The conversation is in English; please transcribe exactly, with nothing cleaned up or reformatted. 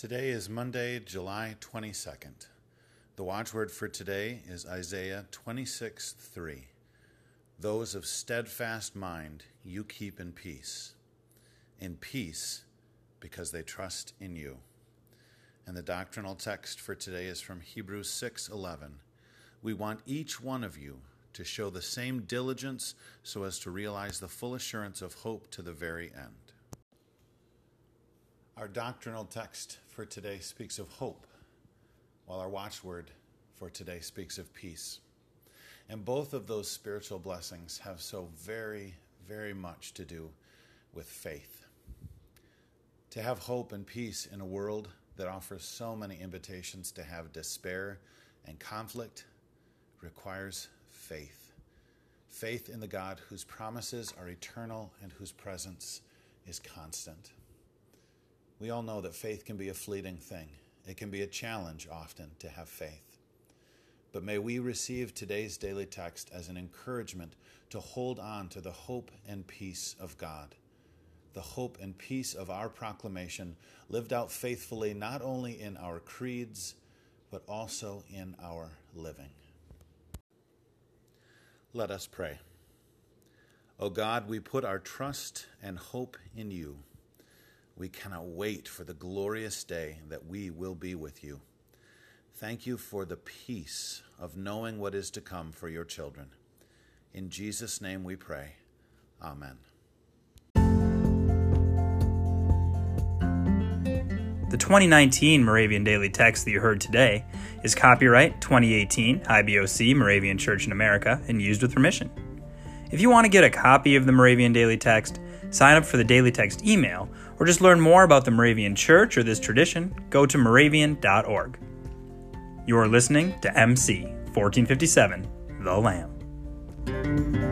Today is Monday, July twenty-second. The watchword for today is Isaiah twenty-six three. Those of steadfast mind you keep in peace. In peace, because they trust in you. And the doctrinal text for today is from Hebrews six eleven. We want each one of you to show the same diligence so as to realize the full assurance of hope to the very end. Our doctrinal text for today speaks of hope, while our watchword for today speaks of peace. And both of those spiritual blessings have so very, very much to do with faith. To have hope and peace in a world that offers so many invitations to have despair and conflict requires faith. Faith in the God whose promises are eternal and whose presence is constant. We all know that faith can be a fleeting thing. It can be a challenge often to have faith. But may we receive today's daily text as an encouragement to hold on to the hope and peace of God. The hope and peace of our proclamation lived out faithfully not only in our creeds, but also in our living. Let us pray. O God, we put our trust and hope in you. We cannot wait for the glorious day that we will be with you. Thank you for the peace of knowing what is to come for your children. In Jesus' name we pray. Amen. The twenty nineteen Moravian Daily Text that you heard today is copyright twenty eighteen I B O C Moravian Church in America and used with permission. If you want to get a copy of the Moravian Daily Text, sign up for the Daily Text email, or just learn more about the Moravian Church or this tradition, go to Moravian dot org. You are listening to M C fourteen fifty-seven, The Lamb.